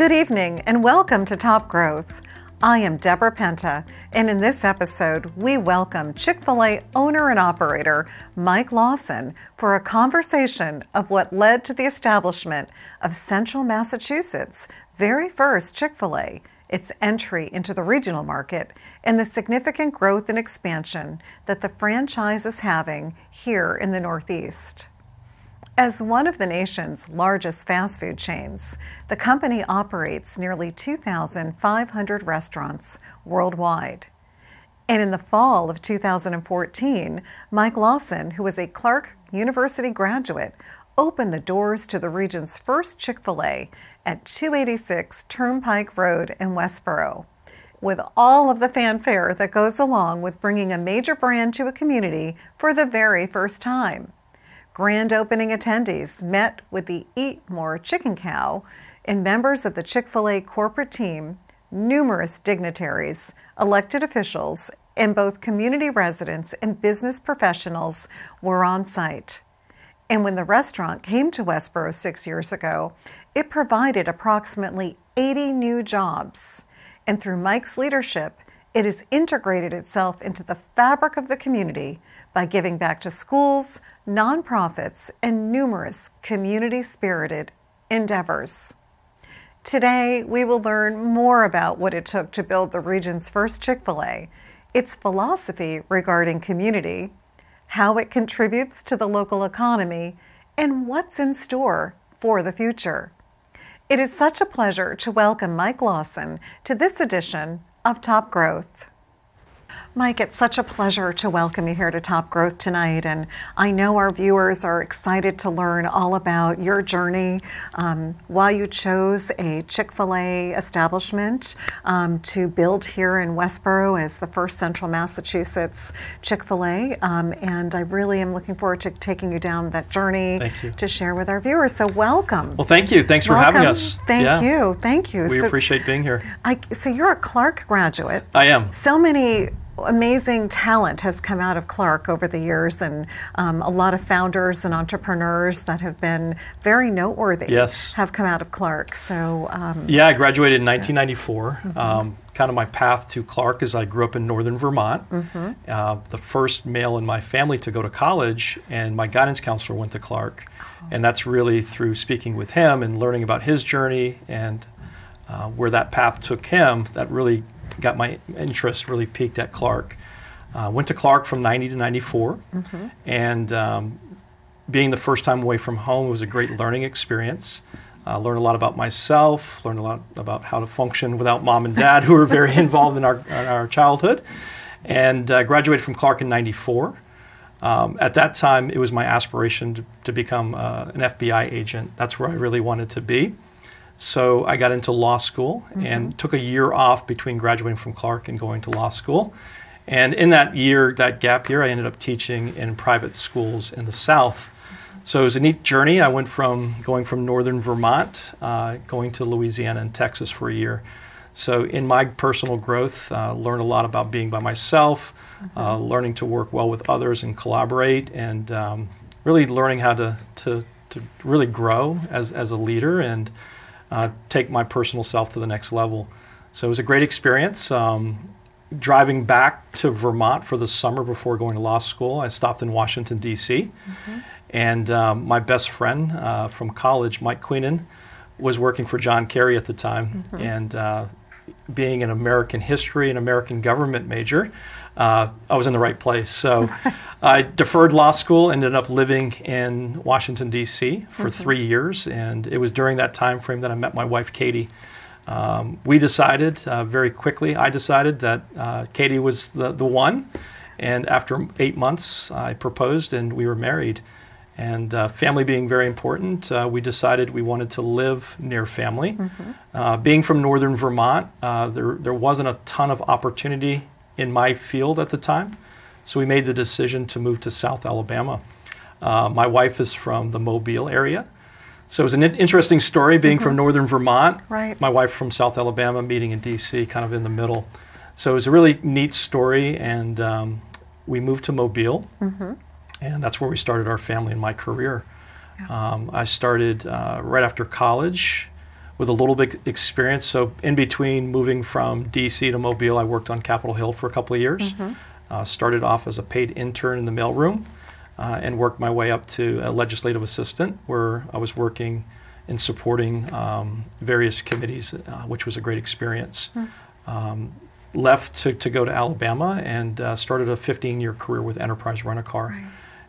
Good evening and welcome to Top Growth. I am Deborah Penta, and in this episode, we welcome Chick-fil-A owner and operator Mike Lawson for a conversation of what led to the establishment of Central Massachusetts' very first Chick-fil-A, its entry into the regional market, and the significant growth and expansion that the franchise is having here in the Northeast. As one of the nation's largest fast food chains, the company operates nearly 2,500 restaurants worldwide. And in the fall of 2014, Mike Lawson, who is a Clark University graduate, opened the doors to the region's first Chick-fil-A at 286 Turnpike Road in Westborough. With all of the fanfare that goes along with bringing a major brand to a community for the very first time. Grand opening attendees met with the Eat More Chicken Cow and members of the Chick-fil-A corporate team, numerous dignitaries, elected officials, and both community residents and business professionals were on site. And when the restaurant came to Westborough 6 years ago, it provided approximately 80 new jobs. And through Mike's leadership, it has integrated itself into the fabric of the community by giving back to schools, nonprofits, and numerous community-spirited endeavors. Today, we will learn more about what it took to build the region's first Chick-fil-A, its philosophy regarding community, how it contributes to the local economy, and what's in store for the future. It is such a pleasure to welcome Mike Lawson to this edition of Top Growth. Mike, it's such a pleasure to welcome you here to Top Growth tonight, and I know our viewers are excited to learn all about your journey, why you chose a Chick-fil-A establishment to build here in Westborough as the first Central Massachusetts Chick-fil-A, and I really am looking forward to taking you down that journey to share with our viewers, so welcome. Well, thank you. Thanks for having us. Thank you. We appreciate being here. So you're a Clark graduate. I am. So many amazing talent has come out of Clark over the years, and a lot of founders and entrepreneurs that have been very noteworthy have come out of Clark. So I graduated in 1994. Mm-hmm. Kind of my path to Clark is I grew up in northern Vermont. Mm-hmm. The first male in my family to go to college, and my guidance counselor went to Clark. Oh. And that's really through speaking with him and learning about his journey and where that path took him that really got my interest really peaked at Clark. Went to Clark from 90 to 94, mm-hmm. and being the first time away from home was a great learning experience. Learned a lot about myself, learned a lot about how to function without mom and dad, who were very involved in our childhood, and graduated from Clark in 94. At that time, it was my aspiration to become an FBI agent. That's where I really wanted to be. So I got into law school, mm-hmm. and took a year off between graduating from Clark and going to law school. And in that year, that gap year, I ended up teaching in private schools in the South. So it was a neat journey. I went from going from northern Vermont, going to Louisiana and Texas for a year. So in my personal growth, learned a lot about being by myself, mm-hmm. Learning to work well with others and collaborate, and really learning how to really grow as a leader and take my personal self to the next level. So it was a great experience. Driving back to Vermont for the summer before going to law school, I stopped in Washington, D.C., mm-hmm. and my best friend from college, Mike Queenan, was working for John Kerry at the time, mm-hmm. and being an American history and American government major, I was in the right place. So I deferred law school, ended up living in Washington, D.C. for 3 years, and it was during that time frame that I met my wife, Katie. We decided very quickly, I decided that Katie was the one, and after 8 months, I proposed and we were married. And family being very important, we decided we wanted to live near family. Mm-hmm. Being from northern Vermont, there wasn't a ton of opportunity in my field at the time, so we made the decision to move to South Alabama. My wife is from the Mobile area, so it was an interesting story being mm-hmm. from northern Vermont, right. my wife from South Alabama, meeting in D.C., kind of in the middle. So it was a really neat story, and we moved to Mobile. Mm-hmm. And that's where we started our family and my career. I started right after college with a little bit experience. So in between moving from D.C. to Mobile, I worked on Capitol Hill for a couple of years. Mm-hmm. Started off as a paid intern in the mailroom and worked my way up to a legislative assistant, where I was working and supporting various committees, which was a great experience. Mm-hmm. Left to go to Alabama and started a 15-year career with Enterprise Rent-A-Car. Right.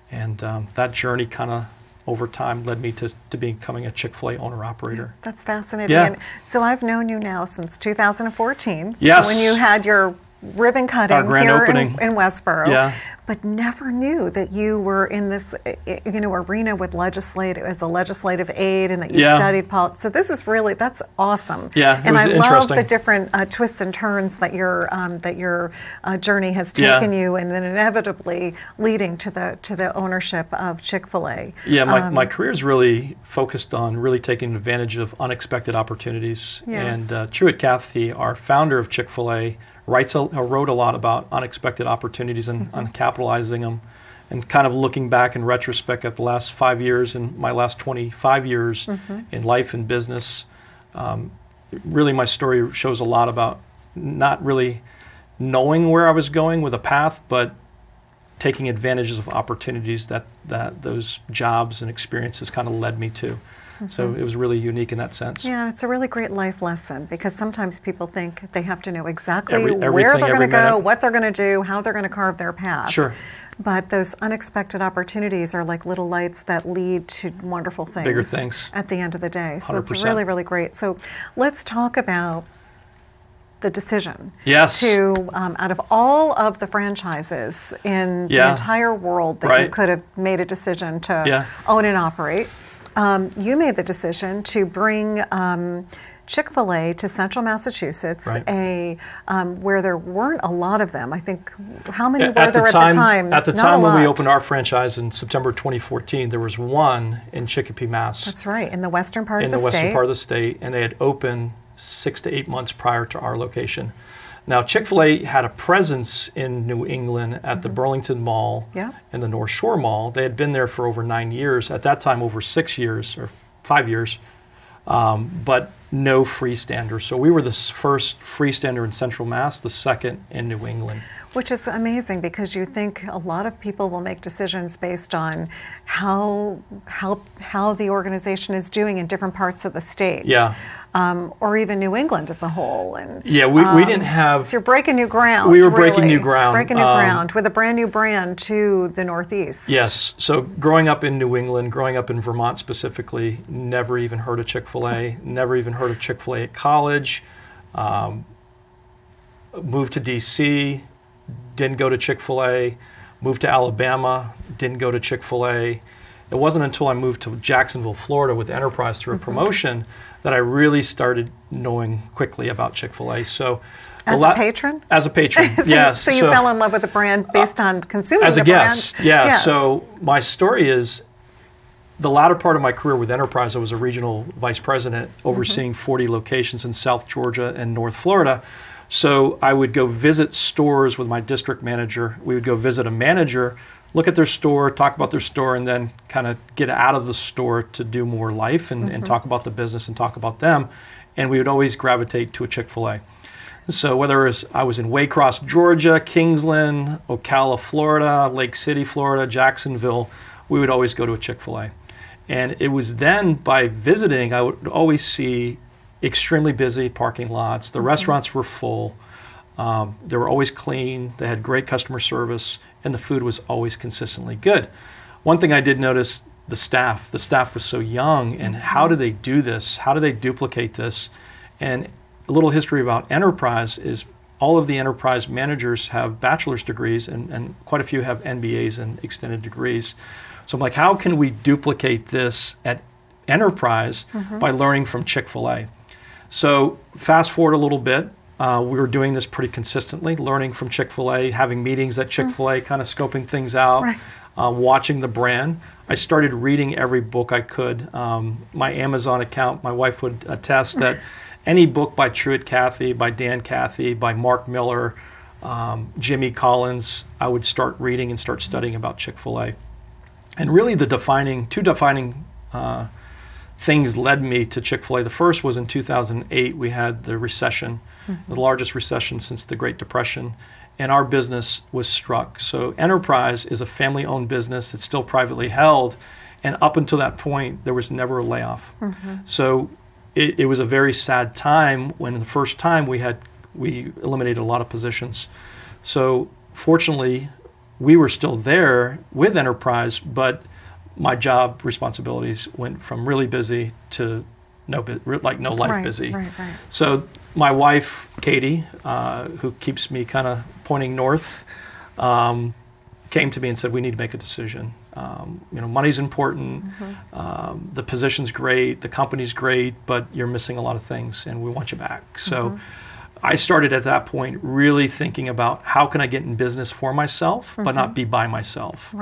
And that journey kind of over time led me to becoming a Chick-fil-A owner-operator. That's fascinating. Yeah. And so I've known you now since 2014. Yes. So when you had your ribbon cutting here in Westborough. Yeah. But never knew that you were in this, you know, arena with legislative, as a legislative aide, and that you studied politics. So this is really, that's awesome. Yeah, and I love the different twists and turns that your journey has taken you, and then inevitably leading to the ownership of Chick-fil-A. Yeah, my career is really focused on really taking advantage of unexpected opportunities. Yes. And Truett Cathy, our founder of Chick-fil-A, wrote a lot about unexpected opportunities and mm-hmm. on capitalizing them, and kind of looking back in retrospect at the last 5 years and my last 25 years mm-hmm. in life and business. Really, my story shows a lot about not really knowing where I was going with a path, but taking advantages of opportunities that those jobs and experiences kind of led me to. So it was really unique in that sense. Yeah, it's a really great life lesson, because sometimes people think they have to know exactly where they're going to go, what they're going to do, how they're going to carve their path. Sure. But those unexpected opportunities are like little lights that lead to wonderful things. Bigger things. At the end of the day. So it's really, really great. So let's talk about the decision to, out of all of the franchises in the entire world that you could have made a decision to own and operate. You made the decision to bring Chick-fil-A to Central Massachusetts, where there weren't a lot of them. I think, how many were there at the time? At the time when we opened our franchise in September 2014, there was one in Chicopee, Mass. That's right, in the western part of the state. And they had opened 6 to 8 months prior to our location. Now, Chick-fil-A had a presence in New England at the Burlington Mall and the North Shore Mall. They had been there for over 9 years, at that time over 6 years or 5 years, but no freestander. So we were the first freestander in Central Mass, the second in New England. Which is amazing, because you think a lot of people will make decisions based on how the organization is doing in different parts of the state, or even New England as a whole. And we didn't have. So you're breaking new ground. We were breaking new ground with a brand new brand to the Northeast. Yes. So growing up in New England, growing up in Vermont specifically, never even heard of Chick-fil-A. Never even heard of Chick-fil-A at college. Moved to D.C. Didn't go to Chick-fil-A, moved to Alabama, didn't go to Chick-fil-A. It wasn't until I moved to Jacksonville, Florida with Enterprise through a promotion that I really started knowing quickly about Chick-fil-A. So As a patron? As a patron, yes. So you fell in love with the brand based on consuming the brand? As a guest, So my story is, the latter part of my career with Enterprise, I was a regional vice president overseeing 40 locations in South Georgia and North Florida. So I would go visit stores with my district manager. We would go visit a manager, look at their store, talk about their store, and then kind of get out of the store to do more life and talk about the business and talk about them. And we would always gravitate to a Chick-fil-A. So whether it was, I was in Waycross, Georgia, Kingsland, Ocala, Florida, Lake City, Florida, Jacksonville, we would always go to a Chick-fil-A. And it was then by visiting, I would always see extremely busy parking lots. The restaurants were full. They were always clean. They had great customer service, and the food was always consistently good. One thing I did notice, the staff was so young, and how do they do this? How do they duplicate this? And a little history about Enterprise is all of the Enterprise managers have bachelor's degrees, and quite a few have MBAs and extended degrees. So I'm like, how can we duplicate this at Enterprise by learning from Chick-fil-A? So fast forward a little bit, we were doing this pretty consistently, learning from Chick-fil-A, having meetings at Chick-fil-A, kind of scoping things out, watching the brand. I started reading every book I could. My Amazon account, my wife would attest that any book by Truett Cathy, by Dan Cathy, by Mark Miller, Jimmy Collins, I would start reading and start studying about Chick-fil-A. And really the two defining things led me to Chick-fil-A. The first was in 2008. We had the recession, the largest recession since the Great Depression, and our business was struck. So Enterprise is a family-owned business. It's still privately held, and up until that point, there was never a layoff. So it was a very sad time when the first time we eliminated a lot of positions. So fortunately, we were still there with Enterprise, but my job responsibilities went from really busy to no life busy. Right. So my wife, Katie, who keeps me kind of pointing north, came to me and said, we need to make a decision. Money's important, the position's great, the company's great, but you're missing a lot of things and we want you back. So I started at that point really thinking about how can I get in business for myself, but not be by myself.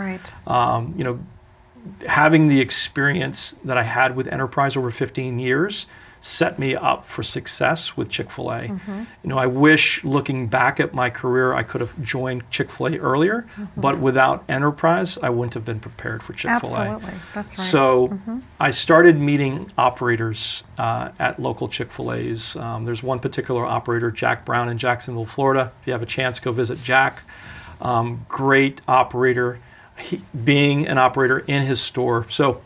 Having the experience that I had with Enterprise over 15 years set me up for success with Chick-fil-A. I wish looking back at my career, I could have joined Chick-fil-A earlier, but without Enterprise, I wouldn't have been prepared for Chick-fil-A. Absolutely, that's right. So I started meeting operators at local Chick-fil-A's. There's one particular operator, Jack Brown in Jacksonville, Florida. If you have a chance, go visit Jack. Great operator. He, being an operator in his store. So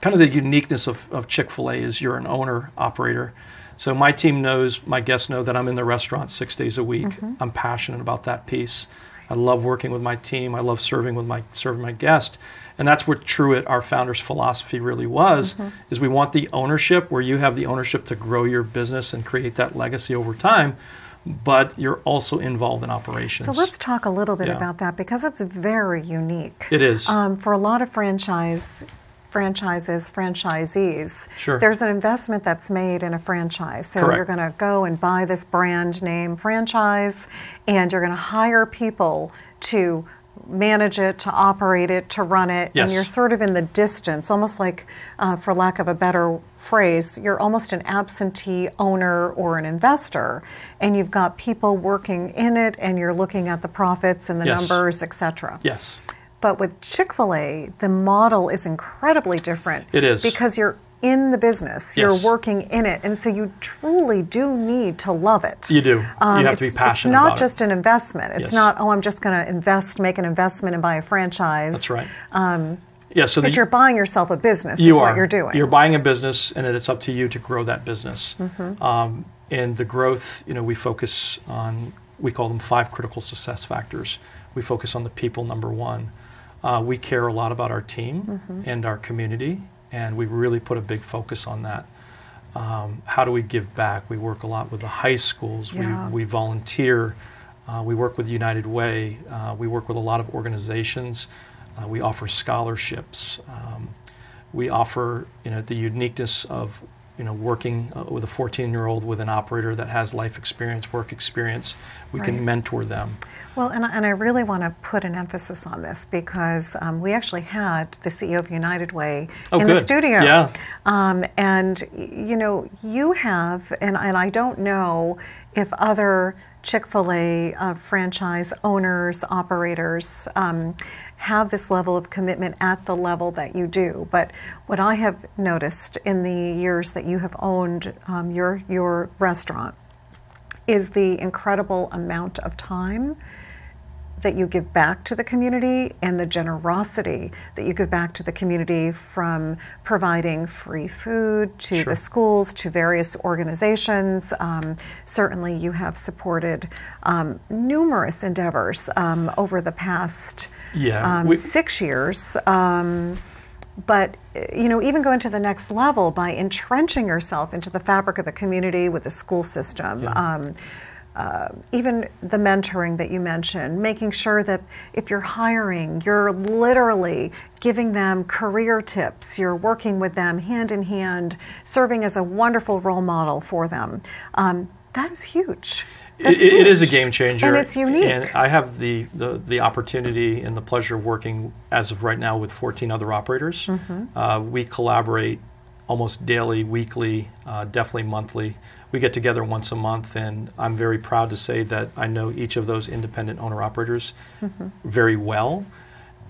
kind of the uniqueness of Chick-fil-A is you're an owner operator. So my team knows, my guests know that I'm in the restaurant 6 days a week. I'm passionate about that piece. I love working with my team. I love serving my guest. And that's what Truett, our founder's philosophy really was, is we want the ownership where you have the ownership to grow your business and create that legacy over time, but you're also involved in operations. So let's talk a little bit about that because it's very unique. It is. For a lot of franchisees, there's an investment that's made in a franchise. So you're going to go and buy this brand name franchise and you're going to hire people to manage it, to operate it, to run it, and you're sort of in the distance, almost like, for lack of a better phrase, you're almost an absentee owner or an investor, and you've got people working in it, and you're looking at the profits and the numbers, etc. But with Chick-fil-A, the model is incredibly different. It is. Because you're in the business, you're working in it, and so you truly do need to love it. You do. You have to be passionate about it. It's not just an investment. It's not, oh, I'm just going to make an investment and buy a franchise. That's right. So that you're buying yourself a business what you're doing. You're buying a business, and it's up to you to grow that business. And the growth, we focus on, we call them 5 critical success factors. We focus on the people, number one. We care a lot about our team and our community, and we really put a big focus on that. How do we give back? We work a lot with the high schools. We volunteer. We work with United Way. We work with a lot of organizations. We offer scholarships. We offer, the uniqueness of, working with a 14-year-old with an operator that has life experience, work experience. We can mentor them. Well, and I really want to put an emphasis on this because we actually had the CEO of United Way the studio. And, you have, and I don't know if other Chick-fil-A franchise owners, operators, have this level of commitment at the level that you do. But what I have noticed in the years that you have owned your restaurant is the incredible amount of time that you give back to the community and the generosity that you give back to the community from providing free food to the schools, to various organizations. Certainly you have supported numerous endeavors over the past 6 years. But, even going to the next level by entrenching yourself into the fabric of the community with the school system, even the mentoring that you mentioned, making sure that if you're hiring, you're literally giving them career tips, you're working with them hand in hand, serving as a wonderful role model for them. That is huge. It is a game changer. And it's unique. And I have the opportunity and the pleasure of working as of right now with 14 other operators. We collaborate almost daily, weekly, definitely monthly. We get together once a month, and I'm very proud to say that I know each of those independent owner operators very well.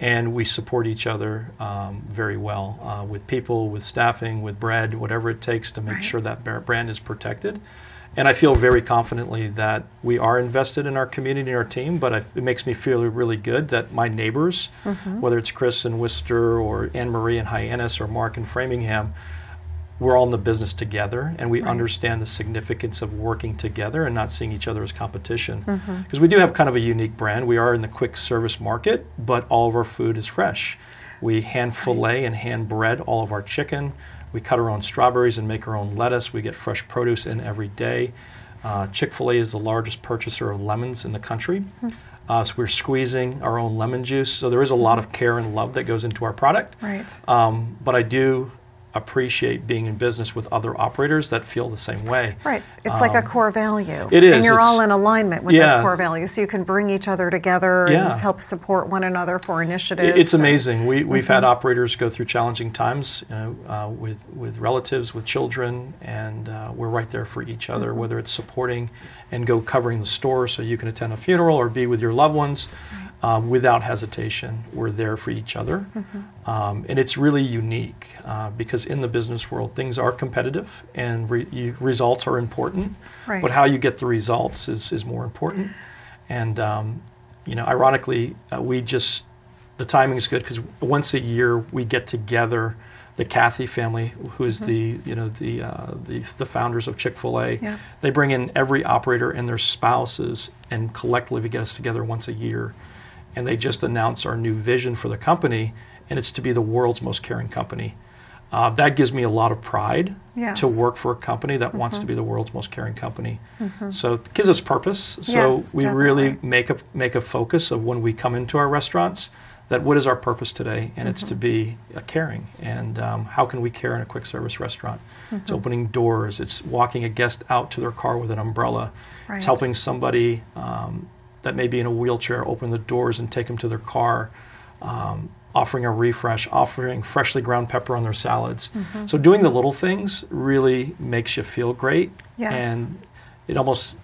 and we support each other very well with people, with staffing, with bread, whatever it takes to make sure that brand is protected. And I feel very confidently that we are invested in our community and our team, but it makes me feel really good that my neighbors, mm-hmm. whether it's Chris in Worcester or Anne-Marie in Hyannis or Mark in Framingham, we're all in the business together, and we understand the significance of working together and not seeing each other as competition. Because mm-hmm. we do have kind of a unique brand. We are in the quick service market, but all of our food is fresh. We hand fillet and hand bread all of our chicken. We cut our own strawberries and make our own lettuce. We get fresh produce in every day. Chick-fil-A is the largest purchaser of lemons in the country. Mm-hmm. So we're squeezing our own lemon juice. So there is a lot of care and love that goes into our product. Right. But I do appreciate being in business with other operators that feel the same way. Right. It's like a core value. It is. And you're all in alignment with this core value, so you can bring each other together and help support one another for initiatives. It's amazing. We've had operators go through challenging times, you know, with relatives, with children, and we're right there for each other, mm-hmm. whether it's supporting and covering the store so you can attend a funeral or be with your loved ones. Right. Without hesitation, we're there for each other. Mm-hmm. And it's really unique because in the business world, things are competitive and results are important, but how you get the results is more important. And, you know, ironically, the timing is good because once a year we get together, the Cathy family, who is mm-hmm. the founders of Chick-fil-A, they bring in every operator and their spouses and collectively get us together once a year. And they just announced our new vision for the company, and it's to be the world's most caring company. That gives me a lot of pride to work for a company that mm-hmm. wants to be the world's most caring company. Mm-hmm. So it gives us purpose. So we really make a focus of when we come into our restaurants that what is our purpose today, and mm-hmm. it's to be a caring. And how can we care in a quick service restaurant? Mm-hmm. It's opening doors. It's walking a guest out to their car with an umbrella. Right. It's helping somebody that may be in a wheelchair, open the doors and take them to their car, offering a refresh, offering freshly ground pepper on their salads. Mm-hmm. So doing the little things really makes you feel great. Yes. And it almost,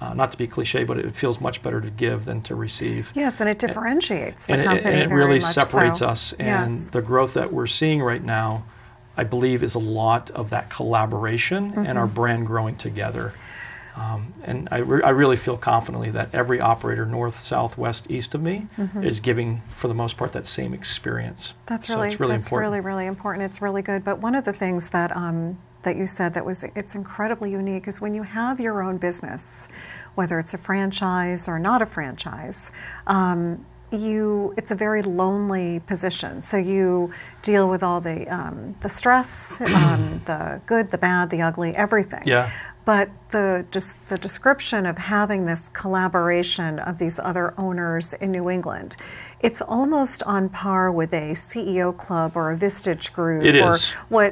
not to be cliche, but it feels much better to give than to receive. Yes, and it differentiates the company very much. And it really separates us. And the growth that we're seeing right now, I believe, is a lot of that collaboration mm-hmm. and our brand growing together. And I really feel confidently that every operator north, south, west, east of me mm-hmm. is giving, for the most part, that same experience. That's really important. It's really good. But one of the things that you said it's incredibly unique is when you have your own business, whether it's a franchise or not a franchise, it's a very lonely position. So you deal with all the stress, the good, the bad, the ugly, everything. Yeah. But the description of having this collaboration of these other owners in New England, it's almost on par with a CEO club or a Vistage group. It is. Or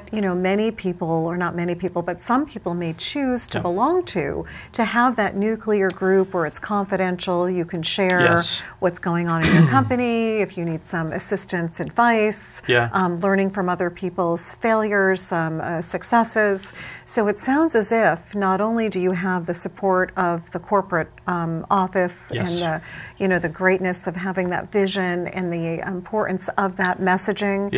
what many people, or not many people, but some people may choose to belong to have that nuclear group where it's confidential. You can share what's going on in your company, if you need some assistance, advice, learning from other people's failures, successes. So it sounds as if not only do you have the support of the corporate office and the greatness of having that vision and the importance of that messaging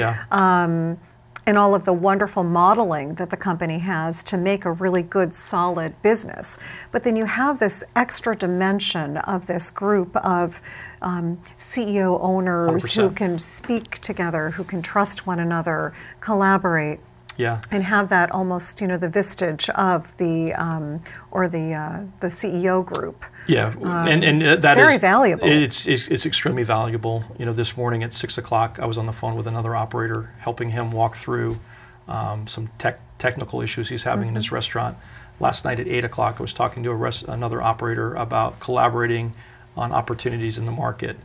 and all of the wonderful modeling that the company has to make a really good, solid business, but then you have this extra dimension of this group of CEO owners 100%. Who can speak together, who can trust one another, collaborate. Yeah, and have that almost, the vestige of the CEO group. Yeah, and that is very valuable. It's extremely valuable. This morning at 6:00, I was on the phone with another operator, helping him walk through some technical issues he's having mm-hmm. in his restaurant. Last night at 8:00, I was talking to another operator about collaborating on opportunities in the market.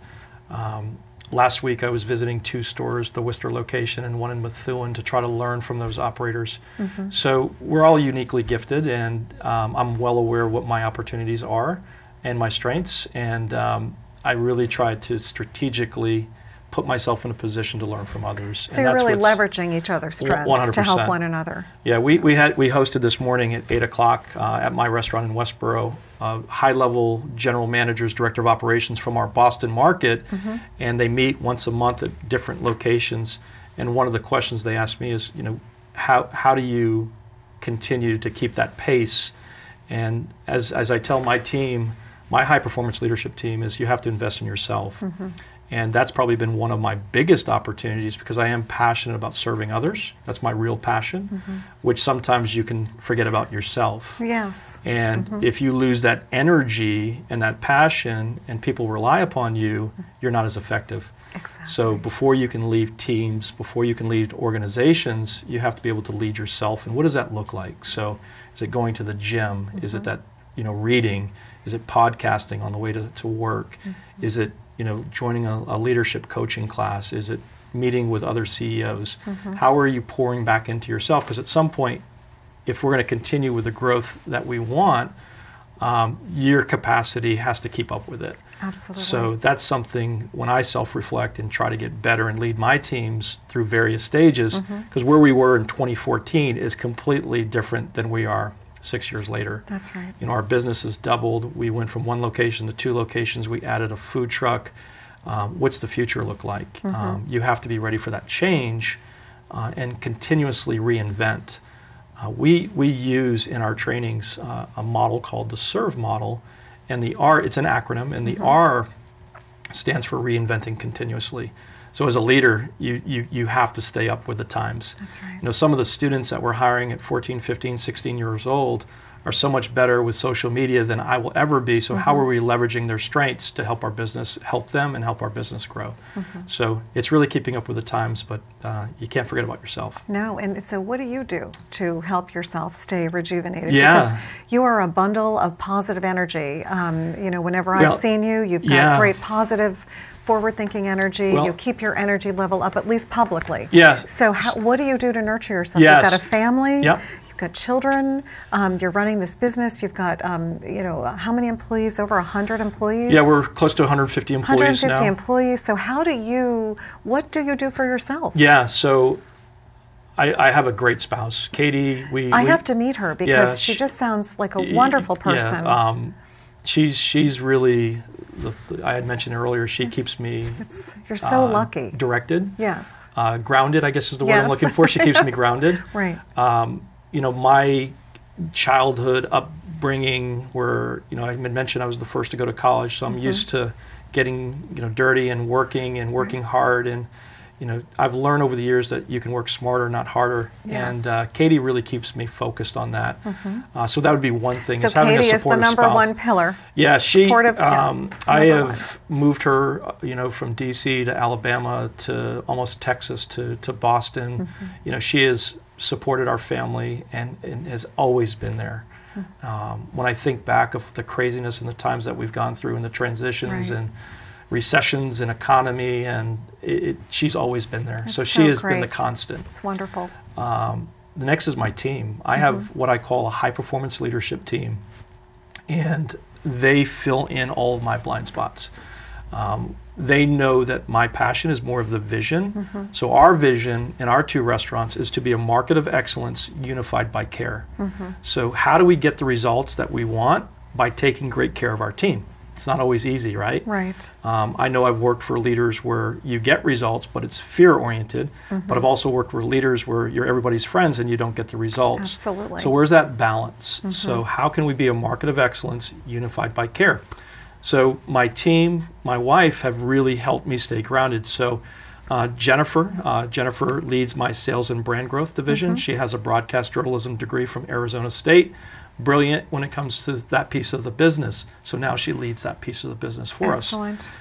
Last week I was visiting two stores, the Worcester location and one in Methuen, to try to learn from those operators. Mm-hmm. So we're all uniquely gifted, and I'm well aware what my opportunities are and my strengths, and I really try to strategically put myself in a position to learn from others. So you're really leveraging each other's strengths 100%. To help one another. Yeah, we hosted this morning at 8 o'clock at my restaurant in Westborough, high-level general managers, director of operations from our Boston market, mm-hmm. and they meet once a month at different locations. And one of the questions they asked me is, you know, how do you continue to keep that pace? And as I tell my team, my high-performance leadership team, is you have to invest in yourself. Mm-hmm. And that's probably been one of my biggest opportunities because I am passionate about serving others. That's my real passion, mm-hmm. which sometimes you can forget about yourself. Yes. And mm-hmm. if you lose that energy and that passion and people rely upon you, you're not as effective. Exactly. So before you can leave teams, before you can leave organizations, you have to be able to lead yourself. And what does that look like? So is it going to the gym? Mm-hmm. Is it that, you know, reading? Is it podcasting on the way to work? Mm-hmm. Is it, you know, joining a leadership coaching class? Is it meeting with other CEOs? Mm-hmm. How are you pouring back into yourself? Because at some point, if we're going to continue with the growth that we want, your capacity has to keep up with it. Absolutely. So that's something when I self-reflect and try to get better and lead my teams through various stages, because mm-hmm. where we were in 2014 is completely different than we are 6 years later. That's right. You know, our business has doubled. We went from one location to two locations. We added a food truck. What's the future look like? Mm-hmm. You have to be ready for that change and continuously reinvent. We use in our trainings a model called the SERVE model, and the R, it's an acronym, and the mm-hmm. R stands for reinventing continuously. So as a leader, you have to stay up with the times. That's right. You know, some of the students that we're hiring at 14, 15, 16 years old are so much better with social media than I will ever be. So mm-hmm. how are we leveraging their strengths to help our business, help them, and help our business grow? Mm-hmm. So it's really keeping up with the times, but you can't forget about yourself. No, and so what do you do to help yourself stay rejuvenated? Yeah. Because you are a bundle of positive energy. You know, whenever I've seen you, you've got great positive forward-thinking energy, you keep your energy level up, at least publicly. Yes. So what do you do to nurture yourself? Yes. You've got a family, you've got children, you're running this business, you've got, you know, how many employees? Over 100 employees? Yeah, we're close to 150 employees now. 150 employees. So what do you do for yourself? Yeah, so I have a great spouse, Katie. I have to meet her because she just sounds like a wonderful person. Yeah, she's really... I had mentioned earlier, she keeps me you're so lucky. Directed. Yes. Grounded, I guess is the word I'm looking for. She keeps me grounded. Right. You know, my childhood upbringing where, you know, I had mentioned I was the first to go to college, so I'm mm-hmm. used to getting, you know, dirty and working right. hard. And, you know, I've learned over the years that you can work smarter, not harder. Yes. And Katie really keeps me focused on that. Mm-hmm. So that would be one thing. So is having Katie a supportive is the number spouse. One pillar. Yeah, she. I have moved her, you know, from D.C. to Alabama to almost Texas to Boston. Mm-hmm. You know, she has supported our family and has always been there. Mm-hmm. When I think back of the craziness and the times that we've gone through and the transitions right. and recessions and economy, and she's always been there. That's so she has been the constant. It's wonderful. The next is my team. I mm-hmm. have what I call a high-performance leadership team, and they fill in all of my blind spots. They know that my passion is more of the vision. Mm-hmm. So our vision in our two restaurants is to be a market of excellence unified by care. Mm-hmm. So how do we get the results that we want? By taking great care of our team. It's not always easy, right? Right. I know I've worked for leaders where you get results, but it's fear-oriented. Mm-hmm. But I've also worked for leaders where you're everybody's friends and you don't get the results. Absolutely. So where's that balance? Mm-hmm. So how can we be a market of excellence unified by care? So my team, my wife, have really helped me stay grounded. So Jennifer leads my sales and brand growth division. Mm-hmm. She has a broadcast journalism degree from Arizona State. Brilliant when it comes to that piece of the business. So now she leads that piece of the business for us.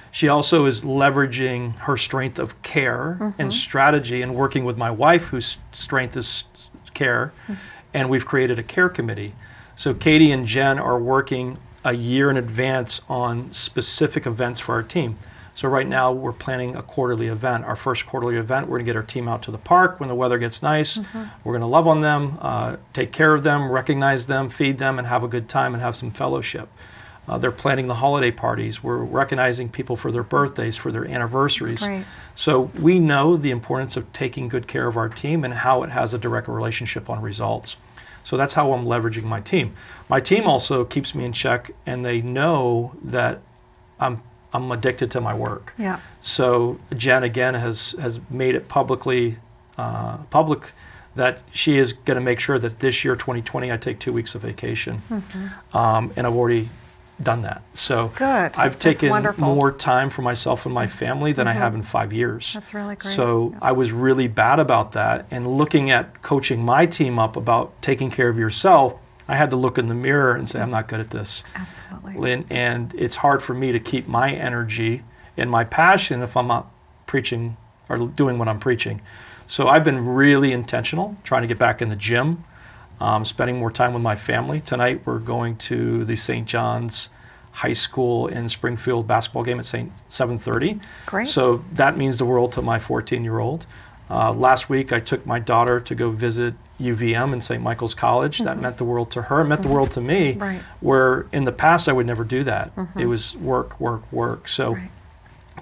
She also is leveraging her strength of care mm-hmm. and strategy and working with my wife, whose strength is care. Mm-hmm. And we've created a care committee. So Katie and Jen are working a year in advance on specific events for our team. So right now we're planning a quarterly event, our first quarterly event. We're going to get our team out to the park when the weather gets nice. Mm-hmm. We're going to love on them, take care of them, recognize them, feed them, and have a good time and have some fellowship. They're planning the holiday parties. We're recognizing people for their birthdays, for their anniversaries. That's great. So we know the importance of taking good care of our team and how it has a direct relationship on results. So that's how I'm leveraging my team. My team also keeps me in check, and they know that I'm addicted to my work. Yeah. So Jen, again, has made it public that she is going to make sure that this year, 2020, I take 2 weeks of vacation. Mm-hmm. And I've already done that. So good. I've taken more time for myself and my family than I have in 5 years. That's really great. So I was really bad about that. And looking at coaching my team up about taking care of yourself, I had to look in the mirror and say, I'm not good at this. Absolutely. And it's hard for me to keep my energy and my passion if I'm not preaching or doing what I'm preaching. So I've been really intentional, trying to get back in the gym, spending more time with my family. Tonight we're going to the St. John's High School in Springfield basketball game at 7:30. Great. So that means the world to my 14-year-old. Last week I took my daughter to go visit UVM and St. Michael's College. That meant the world to her. It meant the world to me, right. Where in the past I would never do that. Mm-hmm. It was work, work, work. So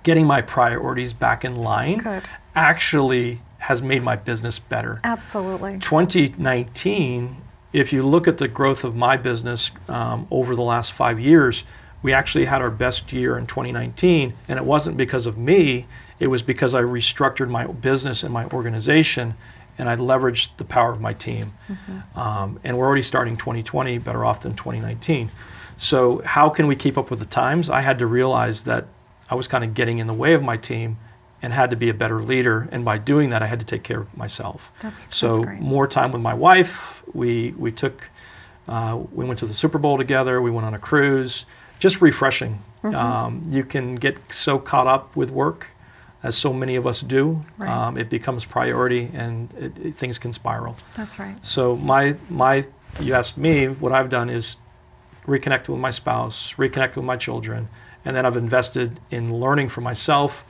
getting my priorities back in line actually has made my business better. Absolutely. 2019, if you look at the growth of my business over the last 5 years, we actually had our best year in 2019, and it wasn't because of me. It was because I restructured my business and my organization, and I leveraged the power of my team. Mm-hmm. And we're already starting 2020 better off than 2019. So how can we keep up with the times? I had to realize that I was kind of getting in the way of my team and had to be a better leader. And by doing that, I had to take care of myself. So that's more time with my wife. We went to the Super Bowl together. We went on a cruise. Just refreshing. Mm-hmm. You can get so caught up with work, as so many of us do, it becomes priority, and things can spiral. That's right. So you asked me, what I've done is reconnect with my spouse, reconnect with my children, and then I've invested in learning for myself.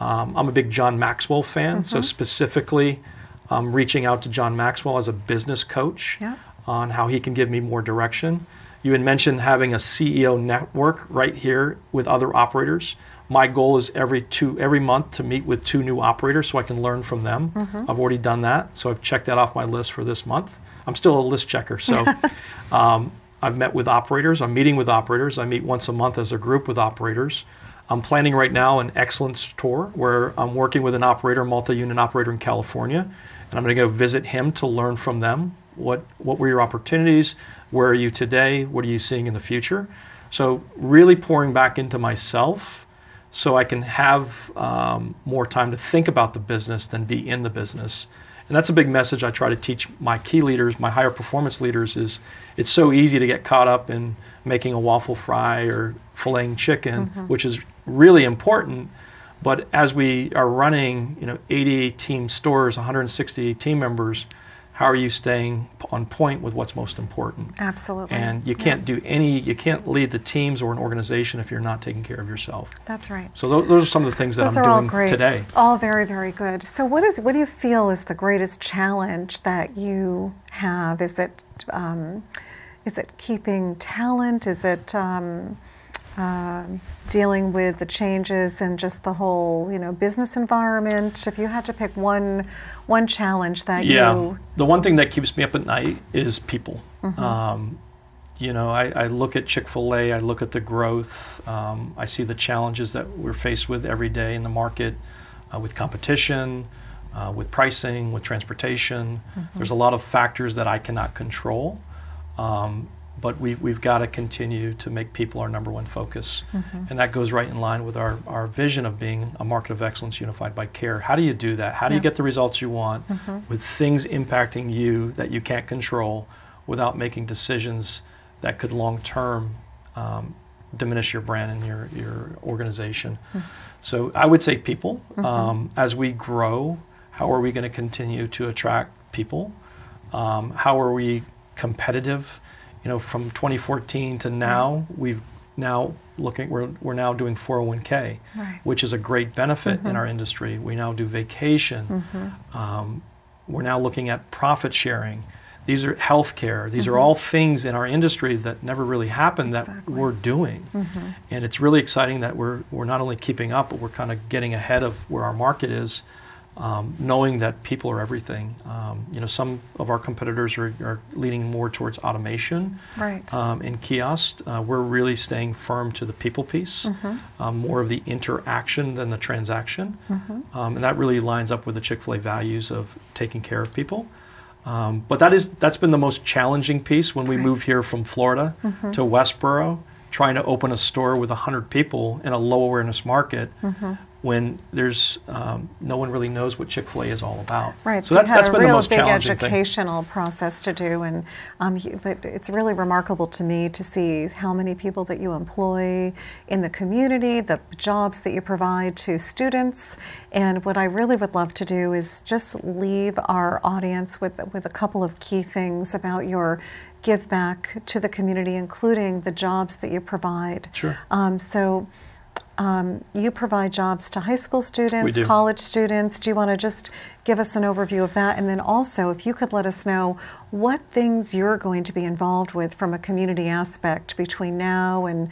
I'm a big John Maxwell fan, so specifically I'm reaching out to John Maxwell as a business coach on how he can give me more direction. You had mentioned having a CEO network right here with other operators. My goal is every month to meet with 2 new operators so I can learn from them. Mm-hmm. I've already done that, so I've checked that off my list for this month. I'm still a list checker, so I've met with operators. I'm meeting with operators. I meet once a month as a group with operators. I'm planning right now an excellence tour where I'm working with an operator, multi-unit operator in California, and I'm going to go visit him to learn from them. What were your opportunities? Where are you today? What are you seeing in the future? So really pouring back into myself, so I can have more time to think about the business than be in the business. And that's a big message I try to teach my key leaders, my higher performance leaders, is it's so easy to get caught up in making a waffle fry or filleting chicken, which is really important. But as we are running 80 team stores, 160 team members, how are you staying on point with what's most important? Absolutely. And you can't you can't lead the teams or an organization if you're not taking care of yourself. That's right. So those are some of the things that I'm doing today. All very, very good. So what do you feel is the greatest challenge that you have? Is it keeping talent? Is it dealing with the changes and just the whole, business environment? If you had to pick one challenge that the one thing that keeps me up at night is people. I look at Chick-fil-A, I look at the growth, I see the challenges that we're faced with every day in the market, with competition, with pricing, with transportation. There's a lot of factors that I cannot control. But we've got to continue to make people our number one focus. And that goes right in line with our vision of being a market of excellence unified by care. How do you do that? How do you get the results you want with things impacting you that you can't control without making decisions that could long-term diminish your brand and your organization? So I would say people. As we grow, how are we going to continue to attract people? How are we competitive? From 2014 to now, we're now doing 401k, which is a great benefit in our industry. We now do vacation. We're now looking at profit sharing. These are healthcare. These are all things in our industry that never really happened that we're doing. And it's really exciting that we're not only keeping up, but we're kind of getting ahead of where our market is, knowing that people are everything. You know, some of our competitors are leaning more towards automation and kiosks. We're really staying firm to the people piece, more of the interaction than the transaction. And that really lines up with the Chick-fil-A values of taking care of people. But that's been the most challenging piece when we moved here from Florida to Westborough, trying to open a store with 100 people in a low awareness market when there's no one really knows what Chick-fil-A is all about. Right. So that's been the most challenging thing. It's a real big educational process to do, and but it's really remarkable to me to see how many people that you employ in the community, the jobs that you provide to students, and what I really would love to do is just leave our audience with a couple of key things about your give back to the community, including the jobs that you provide. Sure. You provide jobs to high school students, college students. Do you want to just give us an overview of that? And then also, if you could let us know what things you're going to be involved with from a community aspect between now and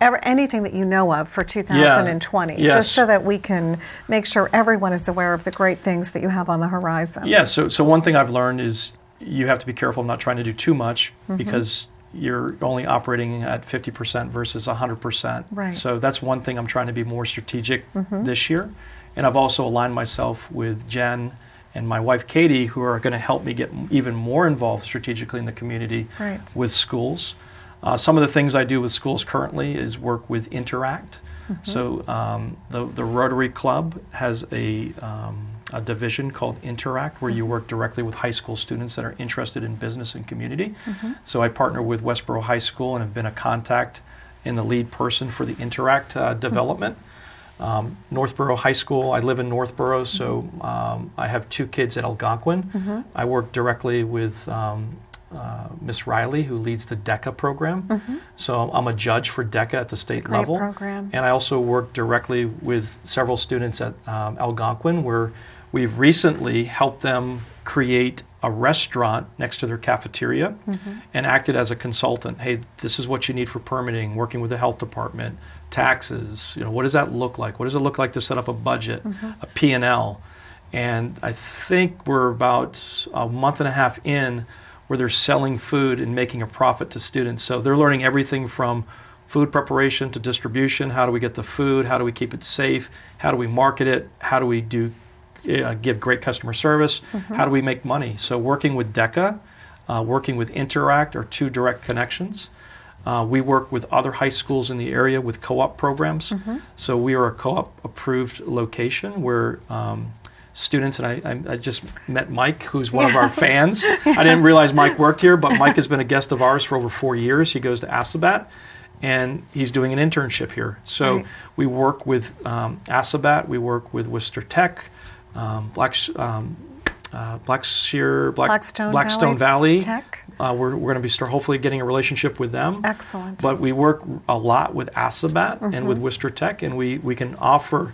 anything that you know of for 2020, just so that we can make sure everyone is aware of the great things that you have on the horizon. Yeah, so one thing I've learned is you have to be careful of not trying to do too much because you're only operating at 50% versus 100%. Right. So that's one thing I'm trying to be more strategic this year. And I've also aligned myself with Jen and my wife, Katie, who are going to help me get even more involved strategically in the community with schools. Some of the things I do with schools currently is work with Interact. So the Rotary Club has a division called Interact, where you work directly with high school students that are interested in business and community. So I partner with Westborough High School and have been a contact and the lead person for the Interact development. Northborough High School, I live in Northborough, so I have two kids at Algonquin. I work directly with Miss Riley, who leads the DECA program. So I'm a judge for DECA at the state level. Program. And I also work directly with several students at Algonquin, where we've recently helped them create a restaurant next to their cafeteria and acted as a consultant. Hey, this is what you need for permitting, working with the health department, taxes. You know, what does that look like? What does it look like to set up a budget, a P&L? And I think we're about a month and a half in where they're selling food and making a profit to students. So they're learning everything from food preparation to distribution. How do we get the food? How do we keep it safe? How do we market it? How do we give great customer service? How do we make money? So working with DECA, working with Interact are two direct connections. We work with other high schools in the area with co-op programs. So we are a co-op approved location where students, and I just met Mike, who's one of our fans. I didn't realize Mike worked here, but Mike has been a guest of ours for over 4 years. He goes to Assabet, and he's doing an internship here. So we work with Assabet, we work with Worcester Tech, Blackstone Valley Tech. We're going to be hopefully getting a relationship with them. Excellent. But we work a lot with Assabet and with Worcester Tech, and we can offer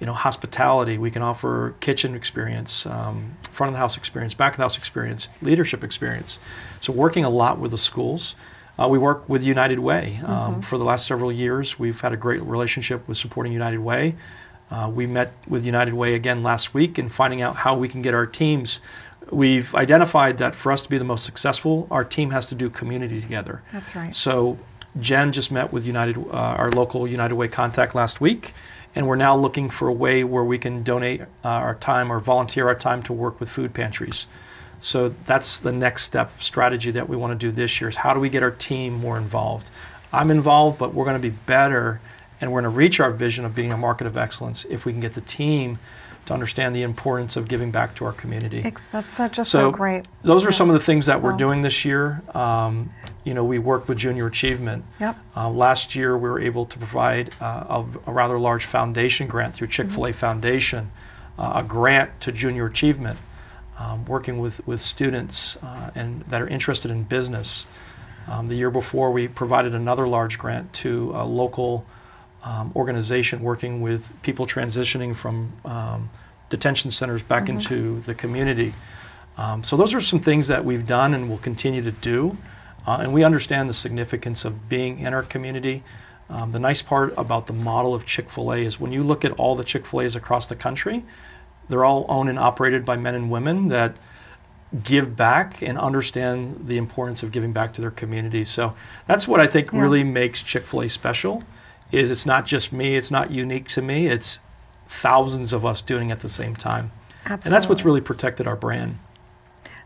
hospitality. We can offer kitchen experience, front of the house experience, back of the house experience, leadership experience. So working a lot with the schools. We work with United Way. For the last several years, we've had a great relationship with supporting United Way. We met with United Way again last week and finding out how we can get our teams. We've identified that for us to be the most successful, our team has to do community together. That's right. So Jen just met with our local United Way contact last week. And we're now looking for a way where we can donate our time or volunteer our time to work with food pantries. So that's the next step strategy that we want to do this year is how do we get our team more involved? I'm involved, but we're going to be better, and we're going to reach our vision of being a market of excellence if we can get the team to understand the importance of giving back to our community. That's so great. Those are some of the things that we're doing this year. We worked with Junior Achievement. Last year, we were able to provide a rather large foundation grant through Chick-fil-A Foundation, a grant to Junior Achievement, working with students and that are interested in business. The year before, we provided another large grant to a local organization working with people transitioning from detention centers back into the community. So those are some things that we've done and will continue to do. And we understand the significance of being in our community. The nice part about the model of Chick-fil-A is when you look at all the Chick-fil-A's across the country, they're all owned and operated by men and women that give back and understand the importance of giving back to their community. So that's what I think really makes Chick-fil-A special, is it's not just me, it's not unique to me, it's thousands of us doing it at the same time. Absolutely. And that's what's really protected our brand.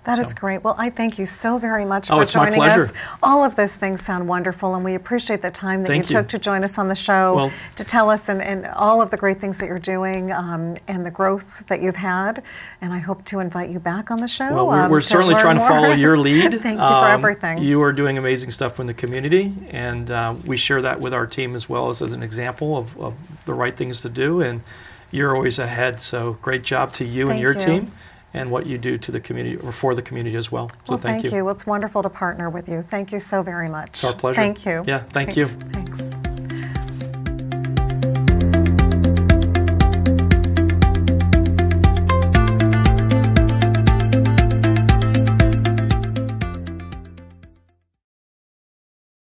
That is great. Well, I thank you so very much for joining us. All of those things sound wonderful, and we appreciate the time that you took to join us on the show, to tell us and all of the great things that you're doing and the growth that you've had. And I hope to invite you back on the show. Well, we're certainly trying to follow your lead. Thank you for everything. You are doing amazing stuff in the community, and we share that with our team as well as an example of the right things to do. And you're always ahead, so great job to you and your team, and what you do to the community or for the community as well. So thank you. Well, it's wonderful to partner with you. Thank you so very much. It's our pleasure. Thank you. Yeah, thank you.